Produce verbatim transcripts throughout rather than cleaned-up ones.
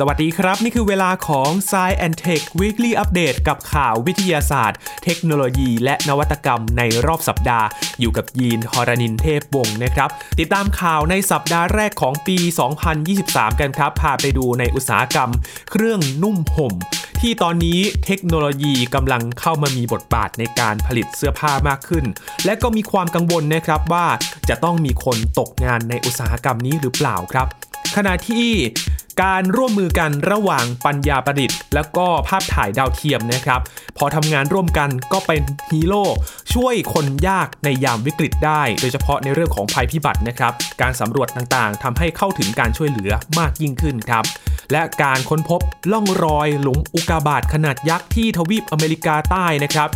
สวัสดีครับนี่คือเวลาของ Science and Tech Weekly Update กับข่าววิทยาศาสตร์เทคโนโลยีและนวัตกรรมในรอบสัปดาห์อยู่กับยีน หรณินทร์ เทพวงศ์นะครับติดตามข่าวในสัปดาห์แรกของปีสองพันยี่สิบสามกันครับพาไปดูในอุตสาหกรรมเครื่องนุ่มห่มที่ตอนนี้เทคโนโลยีกำลังเข้ามามีบทบาทในการผลิตเสื้อผ้ามากขึ้นและก็มีความกังวลนะครับว่าจะต้องมีคนตกงานในอุตสาหกรรมนี้หรือเปล่าครับขณะที่การร่วมมือกันระหว่างปัญญาประดิษฐ์และก็ภาพถ่ายดาวเทียมนะครับพอทำงานร่วมกันก็เป็นฮีโร่ช่วยคนยากในยามวิกฤตได้โดยเฉพาะในเรื่องของภัยพิบัตินะครับการสำรวจต่างๆทำให้เข้าถึงการช่วยเหลือมากยิ่งขึ้นครับและการค้นพบร่องรอยหลุมอุกกาบาตขนาดยักษ์ที่ทวีปอเมริกาใต้นะครับ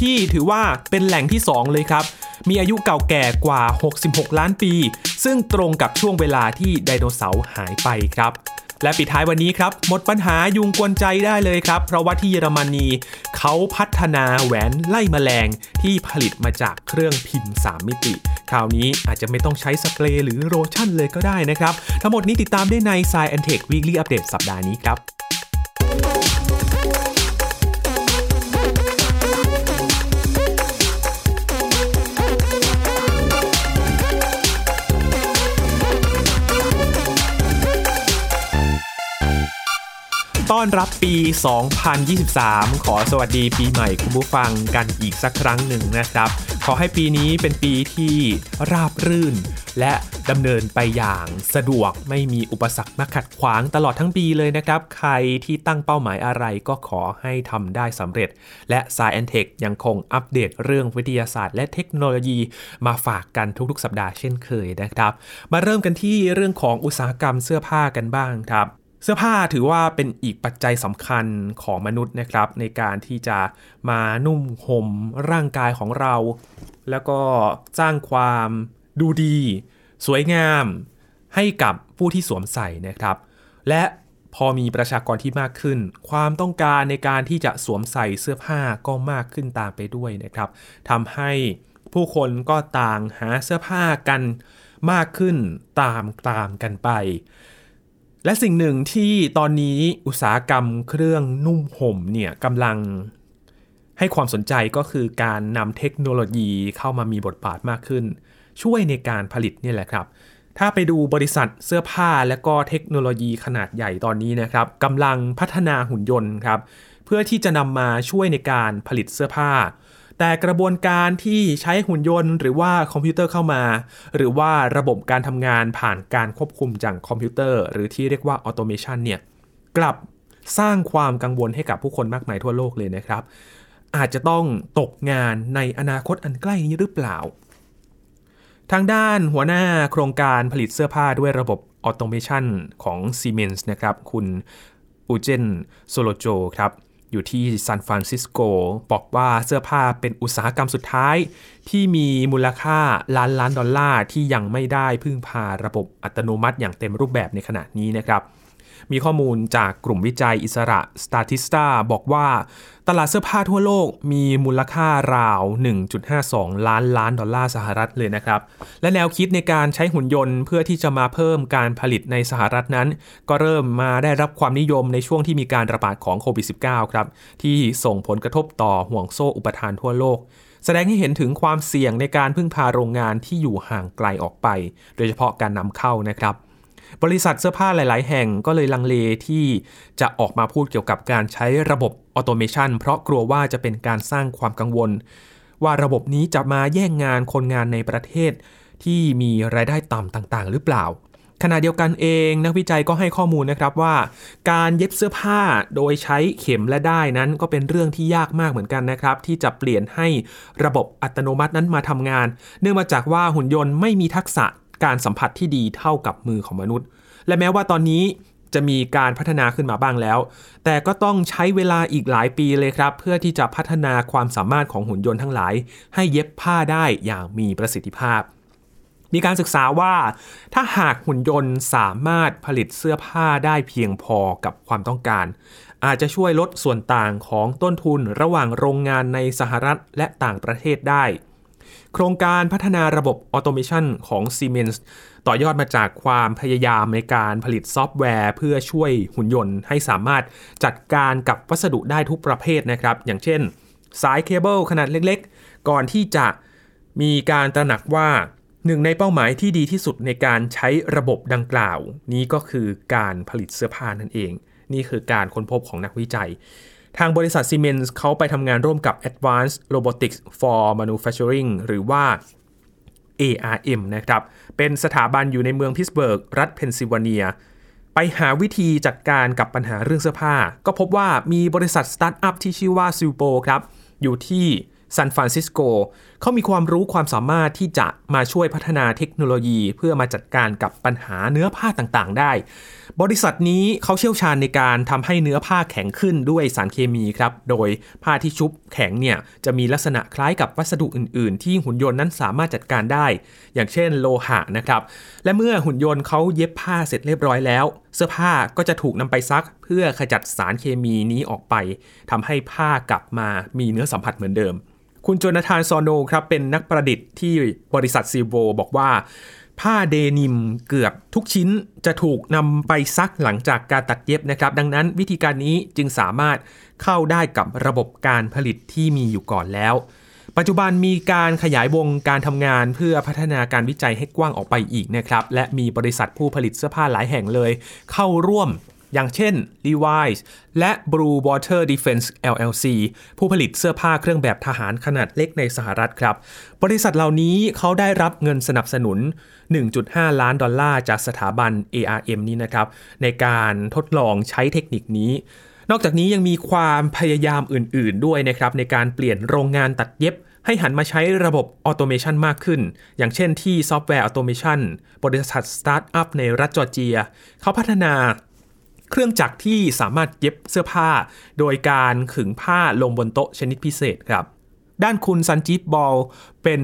ที่ถือว่าเป็นแหล่งที่สองเลยครับมีอายุเก่าแก่กว่าหกสิบหกล้านปีซึ่งตรงกับช่วงเวลาที่ไดโนเสาร์หายไปครับและปิดท้ายวันนี้ครับหมดปัญหายุงกวนใจได้เลยครับเพราะว่าที่เยอรมนีเขาพัฒนาแหวนไล่แมลงที่ผลิตมาจากเครื่องพิมพ์สามมิติคราวนี้อาจจะไม่ต้องใช้สเปรย์หรือโลชั่นเลยก็ได้นะครับทั้งหมดนี้ติดตามได้ใน Science and Tech Weekly Update สัปดาห์นี้ครับต้อนรับปีสองพันยี่สิบสามขอสวัสดีปีใหม่คุณผู้ฟังกันอีกสักครั้งหนึ่งนะครับขอให้ปีนี้เป็นปีที่ราบรื่นและดำเนินไปอย่างสะดวกไม่มีอุปสรรคมาขัดขวางตลอดทั้งปีเลยนะครับใครที่ตั้งเป้าหมายอะไรก็ขอให้ทำได้สำเร็จและ Science and Tech ยังคงอัปเดตเรื่องวิทยาศาสตร์และเทคโนโลยีมาฝากกันทุกๆสัปดาห์เช่นเคยนะครับมาเริ่มกันที่เรื่องของอุตสาหกรรมเสื้อผ้ากันบ้างครับเสื้อผ้าถือว่าเป็นอีกปัจจัยสำคัญของมนุษย์นะครับในการที่จะมานุ่มห่มร่างกายของเราแล้วก็สร้างความดูดีสวยงามให้กับผู้ที่สวมใส่นะครับและพอมีประชากรที่มากขึ้นความต้องการในการที่จะสวมใส่เสื้อผ้าก็มากขึ้นตามไปด้วยนะครับทำให้ผู้คนก็ต่างหาเสื้อผ้ากันมากขึ้นตามตามกันไปและสิ่งหนึ่งที่ตอนนี้อุตสาหกรรมเครื่องนุ่มห่มเนี่ยกำลังให้ความสนใจก็คือการนำเทคโนโลยีเข้ามามีบทบาทมากขึ้นช่วยในการผลิตนี่แหละครับถ้าไปดูบริษัทเสื้อผ้าและก็เทคโนโลยีขนาดใหญ่ตอนนี้นะครับกำลังพัฒนาหุ่นยนต์ครับเพื่อที่จะนำมาช่วยในการผลิตเสื้อผ้าแต่กระบวนการที่ใช้หุ่นยนต์หรือว่าคอมพิวเตอร์เข้ามาหรือว่าระบบการทำงานผ่านการควบคุมจากคอมพิวเตอร์หรือที่เรียกว่าออโตเมชันเนี่ยกลับสร้างความกังวลให้กับผู้คนมากมายทั่วโลกเลยนะครับอาจจะต้องตกงานในอนาคตอันใกล้นี้หรือเปล่าทางด้านหัวหน้าโครงการผลิตเสื้อผ้าด้วยระบบออโตเมชันของ Siemens นะครับคุณอูเจนโซโลโจครับอยู่ที่ซานฟรานซิสโกบอกว่าเสื้อผ้าเป็นอุตสาหกรรมสุดท้ายที่มีมูลค่าล้านล้านดอลลาร์ที่ยังไม่ได้พึ่งพาระบบอัตโนมัติอย่างเต็มรูปแบบในขณะนี้นะครับมีข้อมูลจากกลุ่มวิจัยอิสระ Statista บอกว่าตลาดเสื้อผ้าทั่วโลกมีมูลค่าราว หนึ่งจุดห้าสอง ล้านล้านดอลลาร์สหรัฐเลยนะครับและแนวคิดในการใช้หุ่นยนต์เพื่อที่จะมาเพิ่มการผลิตในสหรัฐนั้นก็เริ่มมาได้รับความนิยมในช่วงที่มีการระบาดของโควิด สิบเก้า ครับที่ส่งผลกระทบต่อห่วงโซ่อุปทานทั่วโลกแสดงให้เห็นถึงความเสี่ยงในการพึ่งพาโรงงานที่อยู่ห่างไกลออกไปโดยเฉพาะการนำเข้านะครับบริษัทเสื้อผ้าหลายๆแห่งก็เลยลังเลที่จะออกมาพูดเกี่ยวกับการใช้ระบบออโตเมชันเพราะกลัวว่าจะเป็นการสร้างความกังวลว่าระบบนี้จะมาแย่งงานคนงานในประเทศที่มีรายได้ต่ำต่างๆหรือเปล่าขณะเดียวกันเองนักวิจัยก็ให้ข้อมูลนะครับว่าการเย็บเสื้อผ้าโดยใช้เข็มและด้ายนั้นก็เป็นเรื่องที่ยากมากเหมือนกันนะครับที่จะเปลี่ยนให้ระบบอัตโนมัตินั้นมาทำงานเนื่องมาจากว่าหุ่นยนต์ไม่มีทักษะการสัมผัสที่ดีเท่ากับมือของมนุษย์และแม้ว่าตอนนี้จะมีการพัฒนาขึ้นมาบ้างแล้วแต่ก็ต้องใช้เวลาอีกหลายปีเลยครับเพื่อที่จะพัฒนาความสามารถของหุ่นยนต์ทั้งหลายให้เย็บผ้าได้อย่างมีประสิทธิภาพมีการศึกษาว่าถ้าหากหุ่นยนต์สามารถผลิตเสื้อผ้าได้เพียงพอกับความต้องการอาจจะช่วยลดส่วนต่างของต้นทุนระหว่างโรงงานในสหรัฐและต่างประเทศได้ โครงการพัฒนาระบบออโตเมชันของ Siemens ต่อยอดมาจากความพยายามในการผลิตซอฟต์แวร์เพื่อช่วยหุ่นยนต์ให้สามารถจัดการกับวัสดุได้ทุกประเภทนะครับอย่างเช่นสายเคเบิลขนาดเล็กๆก่อนที่จะมีการตระหนักว่าหนึ่งในเป้าหมายที่ดีที่สุดในการใช้ระบบดังกล่าวนี้ก็คือการผลิตเสื้อผ้านั่นเองนี่คือการค้นพบของนักวิจัยทางบริษัท Siemens เขาไปทำงานร่วมกับ Advanced Robotics for Manufacturing หรือว่า เอ อาร์ เอ็ม นะครับเป็นสถาบันอยู่ในเมืองพิตต์สเบิร์กรัฐเพนซิลเวเนียไปหาวิธีจัดการกับปัญหาเรื่องเสื้อผ้าก็พบว่ามีบริษัทสตาร์ทอัพที่ชื่อว่า Silpo ครับอยู่ที่ซานฟรานซิสโกเขามีความรู้ความสามารถที่จะมาช่วยพัฒนาเทคโนโลยีเพื่อมาจัดการกับปัญหาเนื้อผ้าต่างๆได้บริษัทนี้เขาเชี่ยวชาญในการทำให้เนื้อผ้าแข็งขึ้นด้วยสารเคมีครับโดยผ้าที่ชุบแข็งเนี่ยจะมีลักษณะคล้ายกับวัสดุอื่นๆที่หุ่นยนต์นั้นสามารถจัดการได้อย่างเช่นโลหะนะครับและเมื่อหุ่นยนต์เขาเย็บผ้าเสร็จเรียบร้อยแล้วเสื้อผ้าก็จะถูกนำไปซักเพื่อขจัดสารเคมีนี้ออกไปทำให้ผ้ากลับมามีเนื้อสัมผัสเหมือนเดิมคุณโจนาธานซอนโนครับเป็นนักประดิษฐ์ที่บริษัทซิลโบบอกว่าผ้าเดนิมเกือบทุกชิ้นจะถูกนำไปซักหลังจากการตัดเย็บนะครับดังนั้นวิธีการนี้จึงสามารถเข้าได้กับระบบการผลิตที่มีอยู่ก่อนแล้วปัจจุบันมีการขยายวงการทำงานเพื่อพัฒนาการวิจัยให้กว้างออกไปอีกนะครับและมีบริษัทผู้ผลิตเสื้อผ้าหลายแห่งเลยเข้าร่วมอย่างเช่น Levi's และ Blue Water Defense แอล แอล ซี ผู้ผลิตเสื้อผ้าเครื่องแบบทหารขนาดเล็กในสหรัฐครับบริษัทเหล่านี้เขาได้รับเงินสนับสนุน หนึ่งจุดห้าล้านดอลลาร์จากสถาบัน เอ อาร์ เอ็ม นี้นะครับในการทดลองใช้เทคนิคนี้นอกจากนี้ยังมีความพยายามอื่นๆด้วยนะครับในการเปลี่ยนโรงงานตัดเย็บให้หันมาใช้ระบบออโตเมชันมากขึ้นอย่างเช่นที่ซอฟต์แวร์ออโตเมชันบริษัทสตาร์ทอัพในรัฐจอร์เจียเขาพัฒนาเครื่องจักรที่สามารถเย็บเสื้อผ้าโดยการขึงผ้าลงบนโต๊ะชนิดพิเศษครับด้านคุณซันจิตบอลเป็น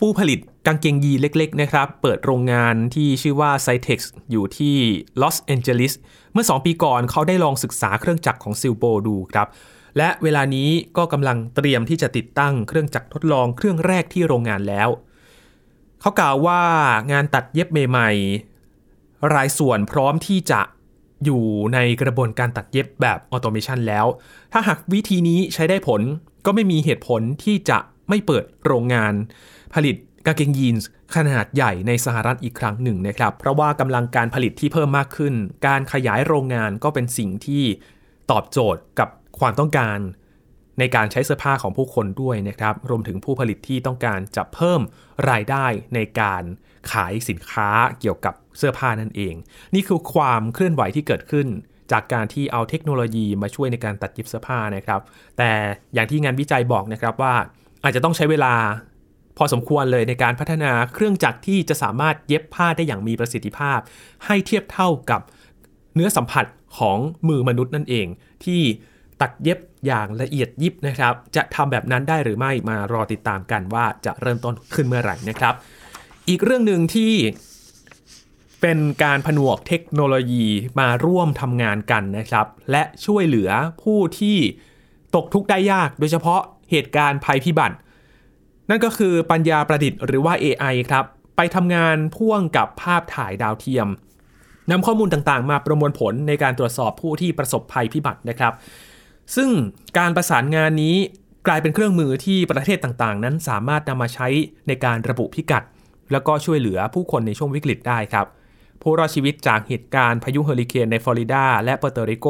ผู้ผลิตกางเกงยีเล็กๆนะครับเปิดโรงงานที่ชื่อว่าไซเท็กซ์อยู่ที่ลอสแอนเจลิสเมื่อสองปีก่อนเขาได้ลองศึกษาเครื่องจักรของซิลโบดูครับและเวลานี้ก็กำลังเตรียมที่จะติดตั้งเครื่องจักรทดลองเครื่องแรกที่โรงงานแล้วเขากล่าวว่างานตัดเย็บใหม่ๆรายส่วนพร้อมที่จะอยู่ในกระบวนการตัดเย็บแบบออโตเมชันแล้วถ้าหากวิธีนี้ใช้ได้ผลก็ไม่มีเหตุผลที่จะไม่เปิดโรงงานผลิตกางเกงยีนส์ขนาดใหญ่ในสหรัฐอีกครั้งหนึ่งนะครับเพราะว่ากำลังการผลิตที่เพิ่มมากขึ้นการขยายโรงงานก็เป็นสิ่งที่ตอบโจทย์กับความต้องการในการใช้เสื้อผ้าของผู้คนด้วยนะครับรวมถึงผู้ผลิตที่ต้องการจะเพิ่มรายได้ในการขายสินค้าเกี่ยวกับเสื้อผ้านั่นเองนี่คือความเคลื่อนไหวที่เกิดขึ้นจากการที่เอาเทคโนโลยีมาช่วยในการตัดเย็บเสื้อผ้านะครับแต่อย่างที่งานวิจัยบอกนะครับว่าอาจจะต้องใช้เวลาพอสมควรเลยในการพัฒนาเครื่องจักรที่จะสามารถเย็บผ้าได้อย่างมีประสิทธิภาพให้เทียบเท่ากับเนื้อสัมผัสของมือมนุษย์นั่นเองที่ตัดเย็บอย่างละเอียดยิบนะครับจะทำแบบนั้นได้หรือไม่มารอติดตามกันว่าจะเริ่มต้นขึ้นเมื่อไหร่นะครับอีกเรื่องนึงที่เป็นการผนวกเทคโนโลยีมาร่วมทำงานกันนะครับและช่วยเหลือผู้ที่ตกทุกข์ได้ยากโดยเฉพาะเหตุการณ์ภัยพิบัตินั่นก็คือปัญญาประดิษฐ์หรือว่า เอ ไอ ครับไปทำงานพ่วงกับภาพถ่ายดาวเทียมนำข้อมูลต่างๆมาประมวลผลในการตรวจสอบผู้ที่ประสบภัยพิบัตินะครับซึ่งการประสานงานนี้กลายเป็นเครื่องมือที่ประเทศต่างๆนั้นสามารถนำมาใช้ในการระบุพิกัดแล้วก็ช่วยเหลือผู้คนในช่วงวิกฤตได้ครับผู้รอดชีวิตจากเหตุการณ์พายุเฮอริเคนในฟลอริดาและเปอร์โตริโก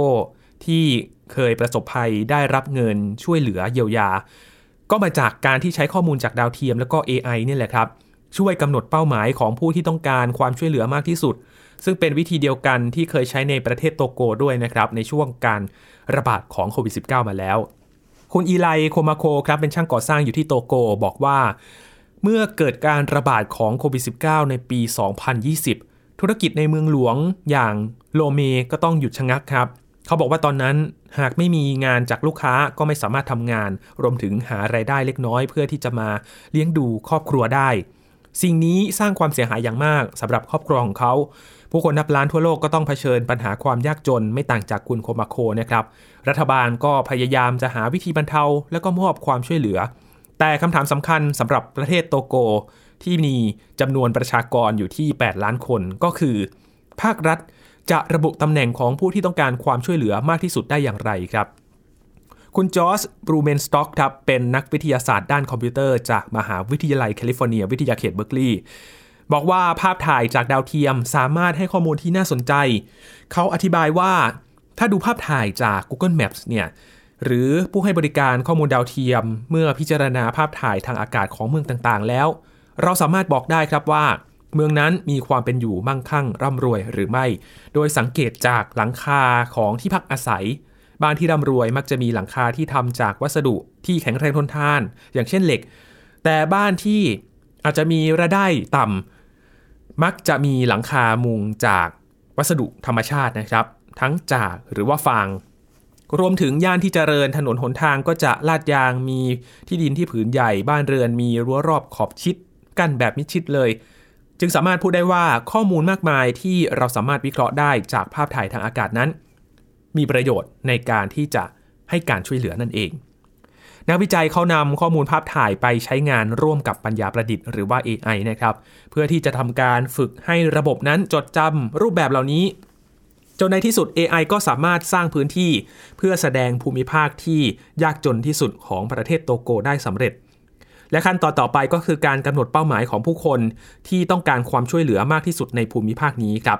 ที่เคยประสบภัยได้รับเงินช่วยเหลือเยียวยาก็มาจากการที่ใช้ข้อมูลจากดาวเทียมแล้วก็ เอ ไอ นี่แหละครับช่วยกำหนดเป้าหมายของผู้ที่ต้องการความช่วยเหลือมากที่สุดซึ่งเป็นวิธีเดียวกันที่เคยใช้ในประเทศโตโกด้วยนะครับในช่วงการระบาดของโควิด สิบเก้า มาแล้วคุณอีไลโคมาโคครับเป็นช่างก่อสร้างอยู่ที่โตโกบอกว่าเมื่อเกิดการระบาดของโควิด สิบเก้า ในปี สองพันยี่สิบ ธุรกิจในเมืองหลวงอย่างโลเมก็ต้องหยุดชะงักครับเขาบอกว่าตอนนั้นหากไม่มีงานจากลูกค้าก็ไม่สามารถทำงานรวมถึงหารายได้เล็กน้อยเพื่อที่จะมาเลี้ยงดูครอบครัวได้สิ่งนี้สร้างความเสียหายอย่างมากสำหรับครอบครัวของเขาผู้คนนับล้านทั่วโลกก็ต้องเผชิญปัญหาความยากจนไม่ต่างจากคุณโคมาโคนะครับรัฐบาลก็พยายามจะหาวิธีบรรเทาและก็มอบความช่วยเหลือ แต่คำถามสำคัญสำหรับประเทศโตโกที่มีจำนวนประชากรอยู่ที่แปดล้านคนก็คือภาครัฐจะระบุตำแหน่งของผู้ที่ต้องการความช่วยเหลือมากที่สุดได้อย่างไรครับคุณจอร์จบรูเมนสต็อกครับเป็นนักวิทยาศาสตร์ด้านคอมพิวเตอร์จากมหาวิทยาลัยแคลิฟอร์เนียวิทยาเขตเบอร์กลีย์บอกว่าภาพถ่ายจากดาวเทียมสามารถให้ข้อมูลที่น่าสนใจเขาอธิบายว่าถ้าดูภาพถ่ายจาก Google Maps เนี่ยหรือผู้ให้บริการข้อมูลดาวเทียมเมื่อพิจารณาภาพถ่ายทางอากาศของเมืองต่างๆแล้วเราสามารถบอกได้ครับว่าเมืองนั้นมีความเป็นอยู่มั่งคั่งร่ำรวยหรือไม่โดยสังเกตจากหลังคาของที่พักอาศัยบ้านที่ร่ำรวยมักจะมีหลังคาที่ทำจากวัสดุที่แข็งแรงทนทานอย่างเช่นเหล็กแต่บ้านที่อาจจะมีรายได้ต่ำมักจะมีหลังคามุงจากวัสดุธรรมชาตินะครับทั้งจากหรือว่าฟางรวมถึงย่านที่เจริญถนนหนทางก็จะลาดยางมีที่ดินที่ผืนใหญ่บ้านเรือนมีรั้วรอบขอบชิดกั้นแบบมิดชิดเลยจึงสามารถพูดได้ว่าข้อมูลมากมายที่เราสามารถวิเคราะห์ได้จากภาพถ่ายทางอากาศนั้นมีประโยชน์ในการที่จะให้การช่วยเหลือนั่นเองนักวิจัยเขานำข้อมูลภาพถ่ายไปใช้งานร่วมกับปัญญาประดิษฐ์หรือว่า เอ ไอ นะครับเพื่อที่จะทำการฝึกให้ระบบนั้นจดจำรูปแบบเหล่านี้จนในที่สุด เอ ไอ ก็สามารถสร้างพื้นที่เพื่อแสดงภูมิภาคที่ยากจนที่สุดของประเทศโตโกได้สำเร็จและขั้นตอนต่อไปก็คือการกำหนดเป้าหมายของผู้คนที่ต้องการความช่วยเหลือมากที่สุดในภูมิภาคนี้ครับ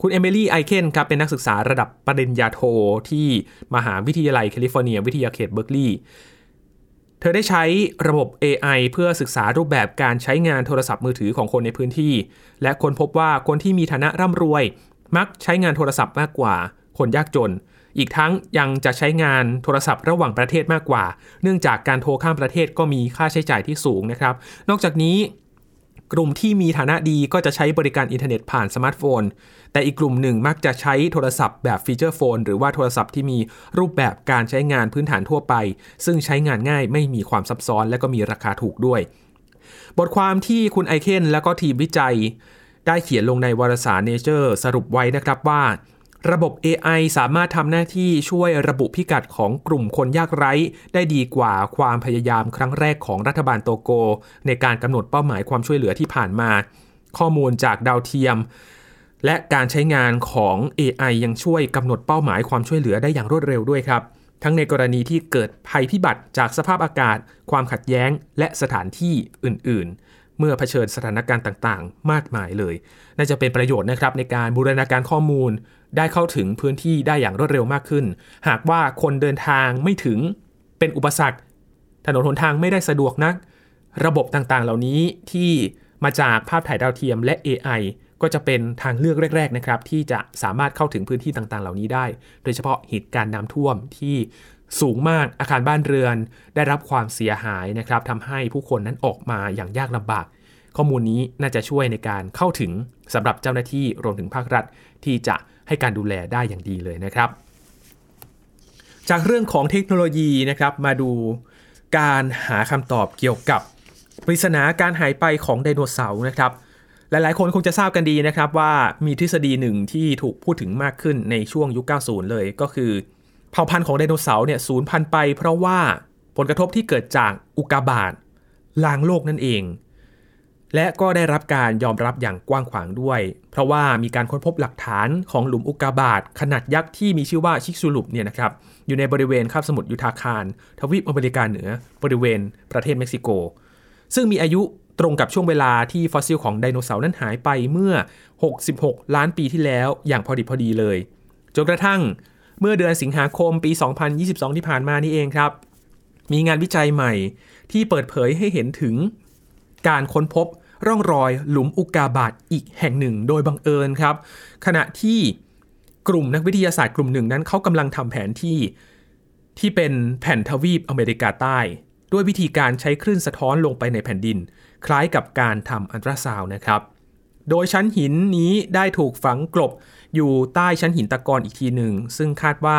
คุณเอมิลี่ไอเคนครับเป็นนักศึกษาระดับปริญญาโทที่มหาวิทยาลัยแคลิฟอร์เนียวิทยาเขตเบอร์กลีย์เธอได้ใช้ระบบ เอ ไอ เพื่อศึกษารูปแบบการใช้งานโทรศัพท์มือถือของคนในพื้นที่และค้นพบว่าคนที่มีฐานะร่ำรวยมักใช้งานโทรศัพท์มากกว่าคนยากจนอีกทั้งยังจะใช้งานโทรศัพท์ระหว่างประเทศมากกว่าเนื่องจากการโทรข้ามประเทศก็มีค่าใช้จ่ายที่สูงนะครับนอกจากนี้กลุ่มที่มีฐานะดีก็จะใช้บริการอินเทอร์เน็ตผ่านสมาร์ทโฟนแต่อีกกลุ่มหนึ่งมักจะใช้โทรศัพท์แบบฟีเจอร์โฟนหรือว่าโทรศัพท์ที่มีรูปแบบการใช้งานพื้นฐานทั่วไปซึ่งใช้งานง่ายไม่มีความซับซ้อนและก็มีราคาถูกด้วยบทความที่คุณไอเคนและก็ทีมวิจัยได้เขียนลงในวารสาร Nature สรุปไว้นะครับว่าระบบ เอ ไอ สามารถทำหน้าที่ช่วยระบุพิกัดของกลุ่มคนยากไร้ได้ดีกว่าความพยายามครั้งแรกของรัฐบาลโตโกในการกำหนดเป้าหมายความช่วยเหลือที่ผ่านมาข้อมูลจากดาวเทียมและการใช้งานของ เอ ไอ ยังช่วยกำหนดเป้าหมายความช่วยเหลือได้อย่างรวดเร็วด้วยครับทั้งในกรณีที่เกิดภัยพิบัติจากสภาพอากาศความขัดแย้งและสถานที่อื่นๆเมื่อเผชิญสถานการณ์ต่างๆมากมายเลยน่าจะเป็นประโยชน์นะครับในการบูรณาการข้อมูลได้เข้าถึงพื้นที่ได้อย่างรวดเร็วมากขึ้นหากว่าคนเดินทางไม่ถึงเป็นอุปสรรคถนนหนทางไม่ได้สะดวกนักระบบต่างๆเหล่านี้ที่มาจากภาพถ่ายดาวเทียมและ เอ ไอ ก็จะเป็นทางเลือกแรกๆนะครับที่จะสามารถเข้าถึงพื้นที่ต่างๆเหล่านี้ได้โดยเฉพาะเหตุการณ์น้ำท่วมที่สูงมากอาคารบ้านเรือนได้รับความเสียหายนะครับทำให้ผู้คนนั้นออกมาอย่างยากลำบากข้อมูลนี้น่าจะช่วยในการเข้าถึงสำหรับเจ้าหน้าที่รวมถึงภาครัฐที่จะให้การดูแลได้อย่างดีเลยนะครับจากเรื่องของเทคโนโลยีนะครับมาดูการหาคำตอบเกี่ยวกับปริศนาการหายไปของไดโนเสาร์นะครับหลายๆคนคงจะทราบกันดีนะครับว่ามีทฤษฎีหนึ่งที่ถูกพูดถึงมากขึ้นในช่วงยุคเก้าสิบเลยก็คือเผ่าพันธุ์ของไดโนเสาร์เนี่ยสูญพันธุ์ไปเพราะว่าผลกระทบที่เกิดจากอุกกาบาตลางโลกนั่นเองและก็ได้รับการยอมรับอย่างกว้างขวางด้วยเพราะว่ามีการค้นพบหลักฐานของหลุมอุกกาบาตขนาดยักษ์ที่มีชื่อว่าชิกซูลุปเนี่ยนะครับอยู่ในบริเวณคาบสมุทรยูทาคานทวีปอเมริกาเหนือบริเวณประเทศเม็กซิโกซึ่งมีอายุตรงกับช่วงเวลาที่ฟอสซิลของไดโนเสาร์นั้นหายไปเมื่อหกสิบหกล้านปีที่แล้วอย่างพอดิบพอดีเลยจนกระทั่งเมื่อเดือนสิงหาคมปีสองพันยี่สิบสองที่ผ่านมานี่เองครับมีงานวิจัยใหม่ที่เปิดเผยให้เห็นถึงการค้นพบร่องรอยหลุมอุกกาบาตอีกแห่งหนึ่งโดยบังเอิญครับขณะที่กลุ่มนักวิทยาศาสตร์กลุ่มหนึ่งนั้นเขากำลังทำแผนที่ที่เป็นแผ่นทวีปอเมริกาใต้ด้วยวิธีการใช้คลื่นสะท้อนลงไปในแผ่นดินคล้ายกับการทำอัลตราซาวด์นะครับโดยชั้นหินนี้ได้ถูกฝังกลบอยู่ใต้ชั้นหินตะกอนอีกทีหนึ่งซึ่งคาดว่า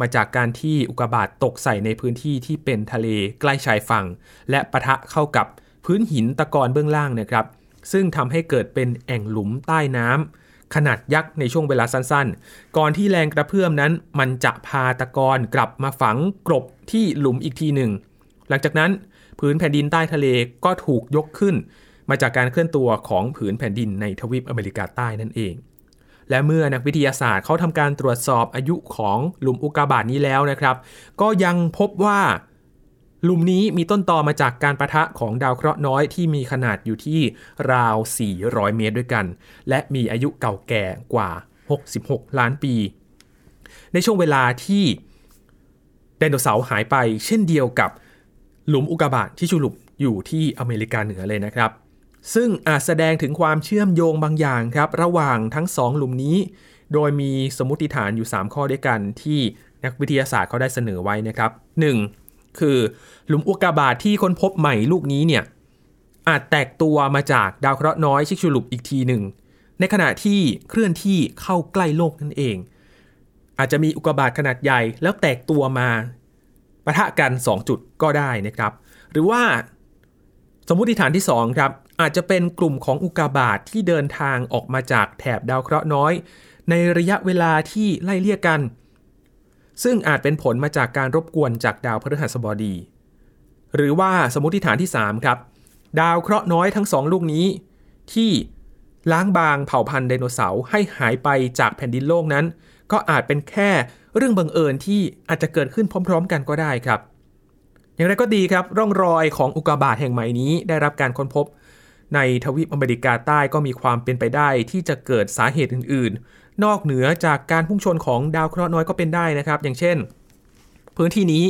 มาจากการที่อุกกาบาตตกใส่ในพื้นที่ที่เป็นทะเลใกล้ชายฝั่งและปะทะเข้ากับพื้นหินตะกอนเบื้องล่างนะครับซึ่งทำให้เกิดเป็นแอ่งหลุมใต้น้ำขนาดยักษ์ในช่วงเวลาสั้นๆก่อนที่แรงกระเพื่อมนั้นมันจะพาตะกอนกลับมาฝังกลบที่หลุมอีกทีหนึ่งหลังจากนั้น พื้นแผ่นดินใต้ทะเลก็ถูกยกขึ้นมาจากการเคลื่อนตัวของผืนแผ่นดินในทวีปอเมริกาใต้นั่นเองและเมื่อนักวิทยาศาสตร์เขาทำการตรวจสอบอายุของหลุมอุกกาบาตนี้แล้วนะครับก็ยังพบว่าหลุมนี้มีต้นตอมาจากการปะทะของดาวเคราะห์น้อยที่มีขนาดอยู่ที่ราวสี่ร้อยเมตรด้วยกันและมีอายุเก่าแก่กว่าหกสิบหกล้านปีในช่วงเวลาที่ไดโนเสาร์หายไปเช่นเดียวกับหลุมอุกกาบาตที่ฉลุบอยู่ที่อเมริกาเหนือเลยนะครับซึ่งอาจแสดงถึงความเชื่อมโยงบางอย่างครับระหว่างทั้งสองหลุมนี้โดยมีสมมติฐานอยู่สามข้อด้วยกันที่นักวิทยาศาสตร์เขาได้เสนอไว้นะครับหนึ่งคือหลุมอุกกาบาตที่ค้นพบใหม่ลูกนี้เนี่ยอาจแตกตัวมาจากดาวเคราะห์น้อยชิกฉลุบอีกทีหนึ่งในขณะที่เคลื่อนที่เข้าใกล้โลกนั่นเองอาจจะมีอุกกาบาตขนาดใหญ่แล้วแตกตัวมาปะทะกันสองจุดก็ได้นะครับหรือว่าสมมติฐานที่สองครับอาจจะเป็นกลุ่มของอุกกาบาตที่เดินทางออกมาจากแถบดาวเคราะห์น้อยในระยะเวลาที่ไล่เลี่ยกันซึ่งอาจเป็นผลมาจากการรบกวนจากดาวพฤหัสบดีหรือว่าสมมติฐานที่สามครับดาวเคราะห์น้อยทั้งสองลูกนี้ที่ล้างบางเผ่าพันธุ์ไดโนเสาร์ให้หายไปจากแผ่นดินโลกนั้นก็อาจเป็นแค่เรื่องบังเอิญที่อาจจะเกิดขึ้นพร้อมๆกันก็ได้ครับอย่างไรก็ดีครับร่องรอยของอุกกาบาตแห่งใหม่นี้ได้รับการค้นพบในทวีปอเมริกาใต้ก็มีความเป็นไปได้ที่จะเกิดสาเหตุอื่นๆนอกเหนือจากการพุ่งชนของดาวเคราะห์น้อยก็เป็นได้นะครับอย่างเช่นพื้นที่นี้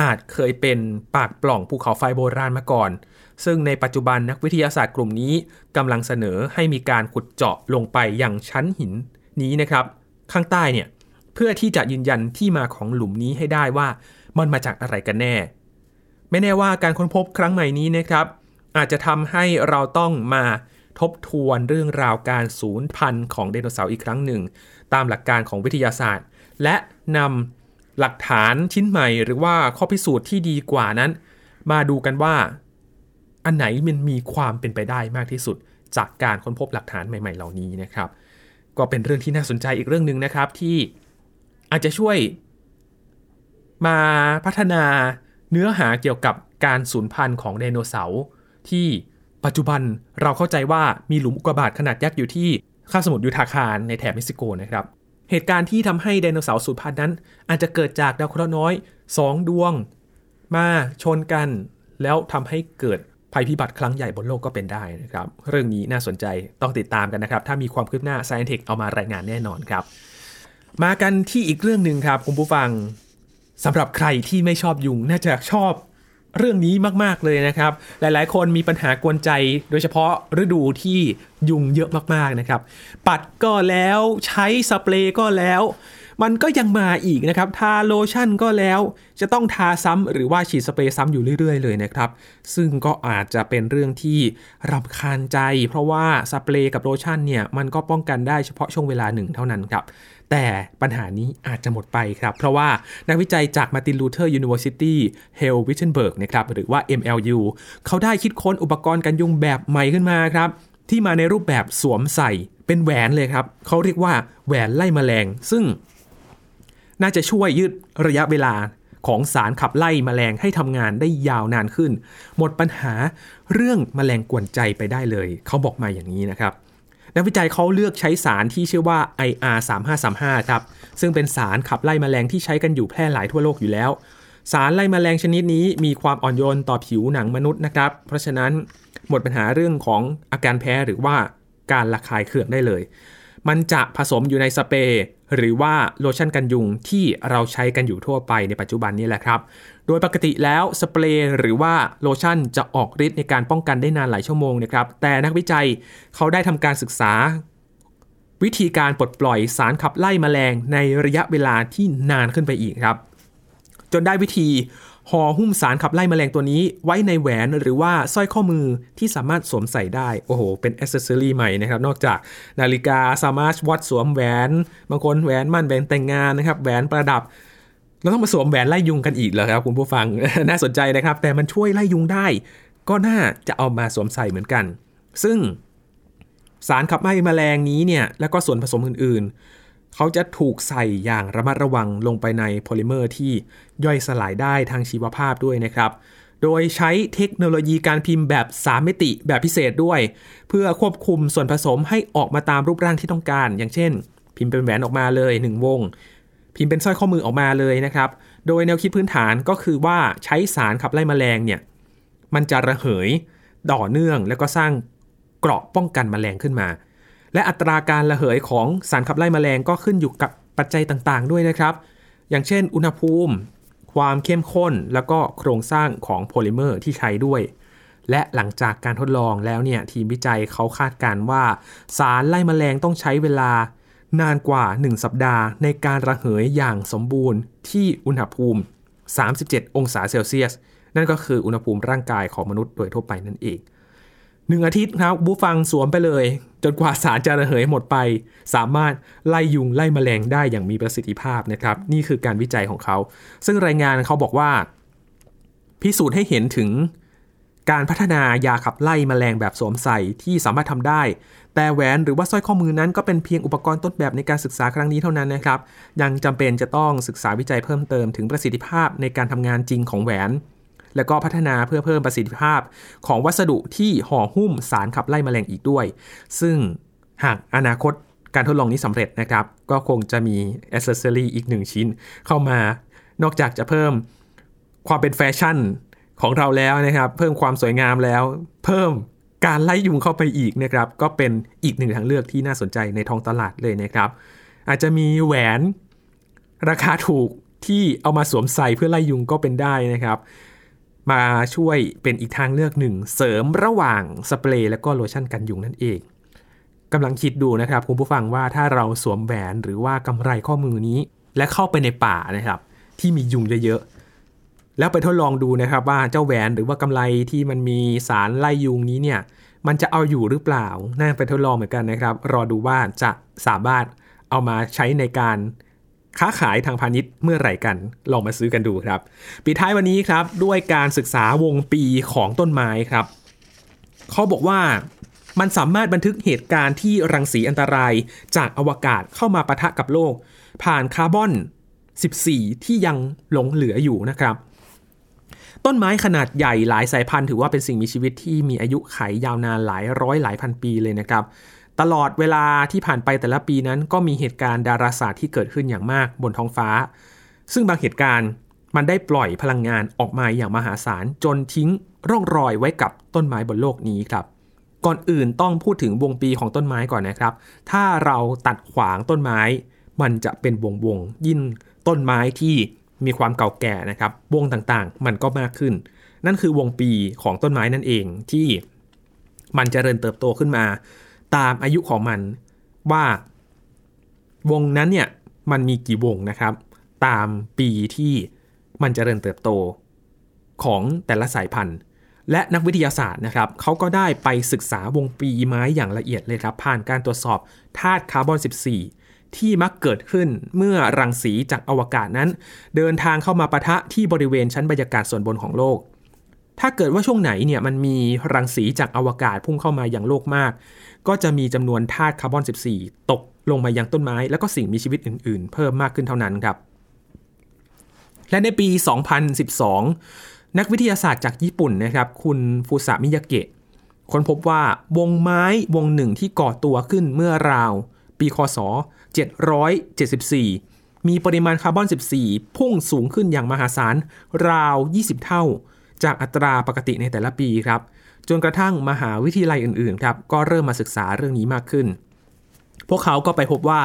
อาจเคยเป็นปากปล่องภูเขาไฟโบราณมาก่อนซึ่งในปัจจุบันนักวิทยาศาสตร์กลุ่มนี้กำลังเสนอให้มีการขุดเจาะลงไปยังชั้นหินนี้นะครับข้างใต้เนี่ยเพื่อที่จะยืนยันที่มาของหลุมนี้ให้ได้ว่ามันมาจากอะไรกันแน่ไม่แน่ว่าการค้นพบครั้งใหม่นี้นะครับอาจจะทำให้เราต้องมาทบทวนเรื่องราวการสูญพันธุ์ของไดโนเสาร์อีกครั้งหนึ่งตามหลักการของวิทยาศาสตร์และนำหลักฐานชิ้นใหม่หรือว่าข้อพิสูจน์ที่ดีกว่านั้นมาดูกันว่าอันไหนมันมีความเป็นไปได้มากที่สุดจากการค้นพบหลักฐานใหม่ๆเหล่านี้นะครับก็เป็นเรื่องที่น่าสนใจอีกเรื่องนึงนะครับที่อาจจะช่วยมาพัฒนาเนื้อหาเกี่ยวกับการสูญพันธุ์ของไดโนเสาร์ที่ปัจจุบันเราเข้าใจว่ามีหลุมอุกกาบาตขนาดยักษ์อยู่ที่คาบสมุทรยูทาคานในแถบเม็กซิโกนะครับเหตุการณ์ที่ทำให้ไดโนเสาร์สูญพันธุ์นั้นอาจจะเกิดจากดาวเคราะห์น้อยสองดวงมาชนกันแล้วทำให้เกิดภัยพิบัติครั้งใหญ่บนโลกก็เป็นได้นะครับเรื่องนี้น่าสนใจต้องติดตามกันนะครับถ้ามีความคืบหน้า Science Tech เอามารายงานแน่นอนครับมากันที่อีกเรื่องนึงครับคุณผู้ฟังสำหรับใครที่ไม่ชอบยุงน่าจะชอบเรื่องนี้มากๆเลยนะครับหลายๆคนมีปัญหากวนใจโดยเฉพาะฤดูที่ยุงเยอะมากๆนะครับปัดก็แล้วใช้สเปรย์ก็แล้วมันก็ยังมาอีกนะครับทาโลชั่นก็แล้วจะต้องทาซ้ำหรือว่าฉีดสเปรย์ซ้ำอยู่เรื่อยๆเลยนะครับซึ่งก็อาจจะเป็นเรื่องที่รำคาญใจเพราะว่าสเปรย์กับโลชั่นเนี่ยมันก็ป้องกันได้เฉพาะช่วงเวลาหนึ่งเท่านั้นครับแต่ปัญหานี้อาจจะหมดไปครับเพราะว่านักวิจัยจาก Martin Luther University Health Wittenberg นะครับหรือว่า เอ็ม แอล ยู เขาได้คิดค้นอุปกรณ์กันยุงแบบใหม่ขึ้นมาครับที่มาในรูปแบบสวมใส่เป็นแหวนเลยครับเขาเรียกว่าแหวนไล่แมลงซึ่งน่าจะช่วยยืดระยะเวลาของสารขับไล่แมลงให้ทำงานได้ยาวนานขึ้นหมดปัญหาเรื่องแมลงกวนใจไปได้เลยเขาบอกมาอย่างนี้นะครับนักวิจัยเขาเลือกใช้สารที่ชื่อว่า ไอ อาร์ สามห้าสามห้า ครับซึ่งเป็นสารขับไล่แมลงที่ใช้กันอยู่แพร่หลายทั่วโลกอยู่แล้วสารไล่แมลงชนิดนี้มีความอ่อนโยนต่อผิวหนังมนุษย์นะครับเพราะฉะนั้นหมดปัญหาเรื่องของอาการแพ้หรือว่าการระคายเคืองได้เลยมันจะผสมอยู่ในสเปรย์หรือว่าโลชั่นกันยุงที่เราใช้กันอยู่ทั่วไปในปัจจุบันนี่แหละครับโดยปกติแล้วสเปรย์หรือว่าโลชั่นจะออกฤทธิ์ในการป้องกันได้นานหลายชั่วโมงนะครับแต่นักวิจัยเขาได้ทำการศึกษาวิธีการปลดปล่อยสารขับไล่แมลงในระยะเวลาที่นานขึ้นไปอีกครับจนได้วิธีห่อหุ้มสารขับไล่แมลงตัวนี้ไว้ในแหวนหรือว่าสร้อยข้อมือที่สามารถสวมใส่ได้โอ้โหเป็นแอคเซสซอรี่ใหม่นะครับนอกจากนาฬิกาสามารถวัดสวมแหวนบางคนแหวนมั่นแหวนแต่งงานนะครับแหวนประดับเราต้องมาสวมแหวนไล่ยุงกันอีกเหรอครับคุณผู้ฟัง น่าสนใจนะครับแต่มันช่วยไล่ยุงได้ก็น่าจะเอามาสวมใส่เหมือนกันซึ่งสารขับไล่แมลงนี้เนี่ยแล้วก็ส่วนผสมอื่นๆเขาจะถูกใส่อย่างระมัดระวังลงไปในโพลิเมอร์ที่ย่อยสลายได้ทางชีวภาพด้วยนะครับ โดยใช้เทคโนโลยีการพิมพ์แบบสามมิติแบบพิเศษด้วยเพื่อควบคุมส่วนผสมให้ออกมาตามรูปร่างที่ต้องการอย่างเช่นพิมพ์เป็นแหวนออกมาเลยหนึ่งวงพิมพ์เป็นสร้อยข้อมือออกมาเลยนะครับโดยแนวคิดพื้นฐานก็คือว่าใช้สารขับไล่แมลงเนี่ยมันจะระเหยต่อเนื่องแล้วก็สร้างเกราะป้องกันแมลงขึ้นมาและอัตราการระเหยของสารขับไล่แมลงก็ขึ้นอยู่กับปัจจัยต่างๆด้วยนะครับอย่างเช่นอุณหภูมิความเข้มข้นแล้วก็โครงสร้างของโพลิเมอร์ที่ใช้ด้วยและหลังจากการทดลองแล้วเนี่ยทีมวิจัยเขาคาดการณ์ว่าสารไล่แมลงต้องใช้เวลานานกว่าหนึ่งสัปดาห์ในการระเหยอย่างสมบูรณ์ที่อุณหภูมิสามสิบเจ็ดองศาเซลเซียสนั่นก็คืออุณหภูมิร่างกายของมนุษย์โดยทั่วไปนั่นเองหนึ่งอาทิตย์ครับบูฟังสวมไปเลยจนกว่าสารจะระเหยหมดไปสามารถไล่ยุงไล่แมลงได้อย่างมีประสิทธิภาพนะครับนี่คือการวิจัยของเขาซึ่งรายงานเขาบอกว่าพิสูจน์ให้เห็นถึงการพัฒนายาขับไล่แมลงแบบสวมใส่ที่สามารถทำได้แต่แหวนหรือว่าสร้อยข้อมือนั้นก็เป็นเพียงอุปกรณ์ต้นแบบในการศึกษาครั้งนี้เท่านั้นนะครับยังจำเป็นจะต้องศึกษาวิจัยเพิ่มเติมถึงประสิทธิภาพในการทำงานจริงของแหวนแล้วก็พัฒนาเพื่อเพิ่มประสิทธิภาพของวัสดุที่ห่อหุ้มสารขับไล่แมลงอีกด้วยซึ่งหากอนาคตการทดลองนี้สำเร็จนะครับก็คงจะมีแอคเซสซอรี่อีกหนึ่งชิ้นเข้ามานอกจากจะเพิ่มความเป็นแฟชั่นของเราแล้วนะครับเพิ่มความสวยงามแล้วเพิ่มการไล่ยุงเข้าไปอีกนะครับก็เป็นอีกหนึ่งทางเลือกที่น่าสนใจในท้องตลาดเลยนะครับอาจจะมีแหวนราคาถูกที่เอามาสวมใส่เพื่อไล่ยุงก็เป็นได้นะครับมาช่วยเป็นอีกทางเลือกหนึ่งเสริมระหว่างสเปรย์และก็โลชั่นกันยุงนั่นเองกำลังคิดดูนะครับคุณผู้ฟังว่าถ้าเราสวมแหวนหรือว่ากำไรข้อมือนี้และเข้าไปในป่านะครับที่มียุงเยอะๆแล้วไปทดลองดูนะครับว่าเจ้าแหวนหรือว่ากำไรที่มันมีสารไล่ยุงนี้เนี่ยมันจะเอาอยู่หรือเปล่าน่าไปทดลองเหมือนกันนะครับรอดูว่าจะสามารถเอามาใช้ในการค้าขายทางพาณิชย์เมื่อไหร่กันลองมาซื้อกันดูครับปิดท้ายวันนี้ครับด้วยการศึกษาวงปีของต้นไม้ครับเขาบอกว่ามันสามารถบันทึกเหตุการณ์ที่รังสีอันตรายจากอวกาศเข้ามาปะทะกับโลกผ่านคาร์บอนสิบสี่ที่ยังหลงเหลืออยู่นะครับต้นไม้ขนาดใหญ่หลายสายพันธุ์ถือว่าเป็นสิ่งมีชีวิตที่มีอายุขัยยาวนานหลายร้อยหลายพันปีเลยนะครับตลอดเวลาที่ผ่านไปแต่ละปีนั้นก็มีเหตุการณ์ดาราศาสตร์ที่เกิดขึ้นอย่างมากบนท้องฟ้าซึ่งบางเหตุการณ์มันได้ปล่อยพลังงานออกมาอย่างมหาศาลจนทิ้งร่องรอยไว้กับต้นไม้บนโลกนี้ครับก่อนอื่นต้องพูดถึงวงปีของต้นไม้ก่อนนะครับถ้าเราตัดขวางต้นไม้มันจะเป็นวงวงยิ่งต้นไม้ที่มีความเก่าแก่นะครับวงต่างๆมันก็มากขึ้นนั่นคือวงปีของต้นไม้นั่นเองที่มันเจริญเติบโตขึ้นมาตามอายุของมันว่าวงนั้นเนี่ยมันมีกี่วงนะครับตามปีที่มันเจริญเติบโตของแต่ละสายพันธุ์และนักวิทยาศาสตร์นะครับเขาก็ได้ไปศึกษาวงปีไม้อย่างละเอียดเลยครับผ่านการตรวจสอบธาตุคาร์บอนสิบสี่ที่มักเกิดขึ้นเมื่อรังสีจากอวกาศนั้นเดินทางเข้ามาปะทะที่บริเวณชั้นบรรยากาศส่วนบนของโลกถ้าเกิดว่าช่วงไหนเนี่ยมันมีรังสีจากอวกาศพุ่งเข้ามาอย่างโลกมากก็จะมีจำนวนธาตุคาร์บอนสิบสี่ตกลงมายังต้นไม้แล้วก็สิ่งมีชีวิตอื่นๆเพิ่มมากขึ้นเท่านั้นครับและในปีสองพันสิบสองนักวิทยาศาสตร์จากญี่ปุ่นนะครับคุณฟูซามิยาเกะค้นพบว่าวงไม้วงหนึ่งที่ก่อตัวขึ้นเมื่อราวปีค.ศ.เจ็ดร้อยเจ็ดสิบสี่มีปริมาณคาร์บอนสิบสี่พุ่งสูงขึ้นอย่างมหาศาลราวยี่สิบเท่าจากอัตราปกติในแต่ละปีครับจนกระทั่งมหาวิทยาลัยอื่นๆครับก็เริ่มมาศึกษาเรื่องนี้มากขึ้นพวกเขาก็ไปพบว่า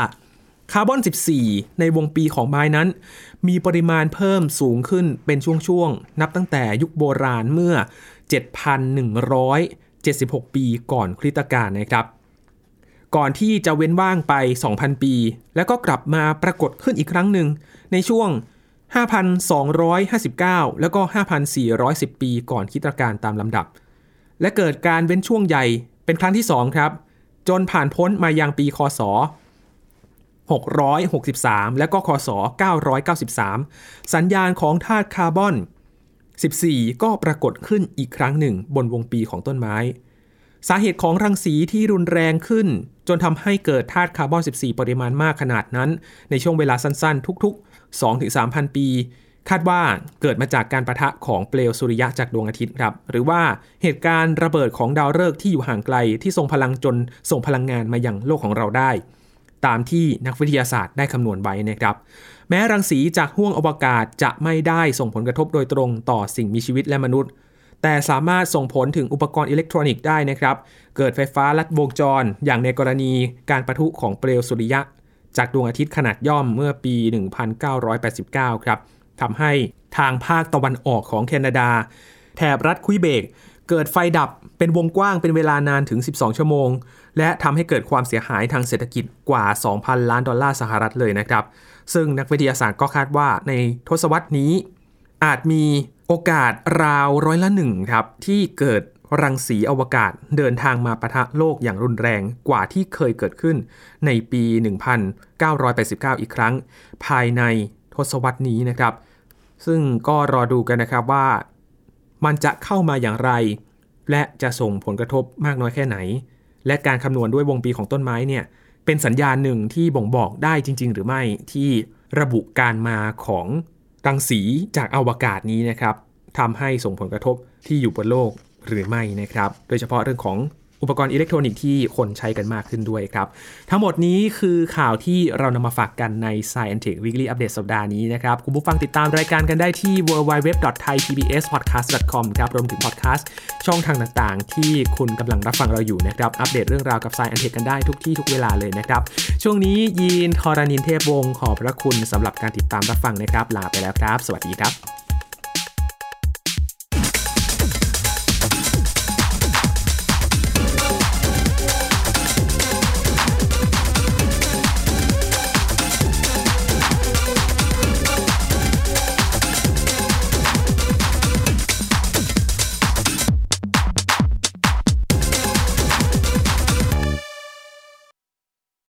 คาร์บอนสิบสี่ในวงปีของไม้นั้นมีปริมาณเพิ่มสูงขึ้นเป็นช่วงๆนับตั้งแต่ยุคโบราณเมื่อ เจ็ดพันหนึ่งร้อยเจ็ดสิบหก ปีก่อนคริสตกาลนะครับก่อนที่จะเว้นว่างไป สองพัน ปีแล้วก็กลับมาปรากฏขึ้นอีกครั้งหนึ่งในช่วงห้าพันสองร้อยห้าสิบเก้า แล้วก็ ห้าพันสี่ร้อยสิบ ปีก่อนคริสตกาลตามลำดับและเกิดการเว้นช่วงใหญ่เป็นครั้งที่สองครับจนผ่านพ้นมายังปีค.ศ.หกร้อยหกสิบสามและก็ค.ศ.เก้าร้อยเก้าสิบสามสัญญาณของธาตุคาร์บอนสิบสี่ก็ปรากฏขึ้นอีกครั้งหนึ่งบนวงปีของต้นไม้สาเหตุของรังสีที่รุนแรงขึ้นจนทำให้เกิดธาตุคาร์บอนสิบสี่ปริมาณมากขนาดนั้นในช่วงเวลาสั้นๆทุกๆ สองถึงสามพัน ปี คาดว่าเกิดมาจากการปะทะของเปลวสุริยะจากดวงอาทิตย์ครับหรือว่าเหตุการณ์ระเบิดของดาวฤกษ์ที่อยู่ห่างไกลที่ทรงพลังจนส่งพลังงานมายังโลกของเราได้ตามที่นักวิทยาศาสตร์ได้คำนวณไว้นะครับแม้รังสีจากห้วงอวกาศจะไม่ได้ส่งผลกระทบโดยตรงต่อสิ่งมีชีวิตและมนุษย์แต่สามารถส่งผลถึงอุปกรณ์อิเล็กทรอนิกส์ได้นะครับเกิดไฟฟ้าลัดวงจรอย่างในกรณีการปะทุของเปลวสุริยะจากดวงอาทิตย์ขนาดย่อมเมื่อปี หนึ่งพันเก้าร้อยแปดสิบเก้า ครับทำให้ทางภาคตะวันออกของแคนาดาแถบรัฐควิเบกเกิดไฟดับเป็นวงกว้างเป็นเวลานานถึงสิบสองชั่วโมงและทำให้เกิดความเสียหายทางเศรษฐกิจกว่า สองพันล้านดอลลาร์สหรัฐเลยนะครับซึ่งนักวิทยาศาสตร์ก็คาดว่าในทศวรรษนี้อาจมีโอกาสราวร้อยละหนึ่งครับที่เกิดรังสีอวกาศเดินทางมาปะทะโลกอย่างรุนแรงกว่าที่เคยเกิดขึ้นในปี หนึ่งพันเก้าร้อยแปดสิบเก้า อีกครั้งภายในทศวรรษนี้นะครับซึ่งก็รอดูกันนะครับว่ามันจะเข้ามาอย่างไรและจะส่งผลกระทบมากน้อยแค่ไหนและการคำนวณด้วยวงปีของต้นไม้เนี่ยเป็นสัญญาณหนึ่งที่บ่งบอกได้จริงๆหรือไม่ที่ระบุการมาของรังสีจากอวกาศนี้นะครับทำให้ส่งผลกระทบที่อยู่บนโลกหรือไม่นะครับโดยเฉพาะเรื่องของอุปกรณ์อิเล็กทรอนิกส์ที่คนใช้กันมากขึ้นด้วยครับทั้งหมดนี้คือข่าวที่เรานำมาฝากกันใน Science Tech Weekly Update สัปดาห์นี้นะครับคุณผู้ฟังติดตามรายการกันได้ที่ ดับเบิลยู ดับเบิลยู ดับเบิลยู ดอท ไทยพีบีเอสพอดแคสต์ ดอท คอม ครับรวมถึงพอดแคสต์ช่องทางต่างๆที่คุณกำลังรับฟังเราอยู่นะครับอัปเดตเรื่องราวกับ Science Tech กันได้ทุกที่ทุกเวลาเลยนะครับช่วงนี้ยีน ธรณินทร์ เทพวงศ์ขอบพระคุณสำหรับการติดตามรับฟังนะครับลาไปแล้วครับสวัสดีครับ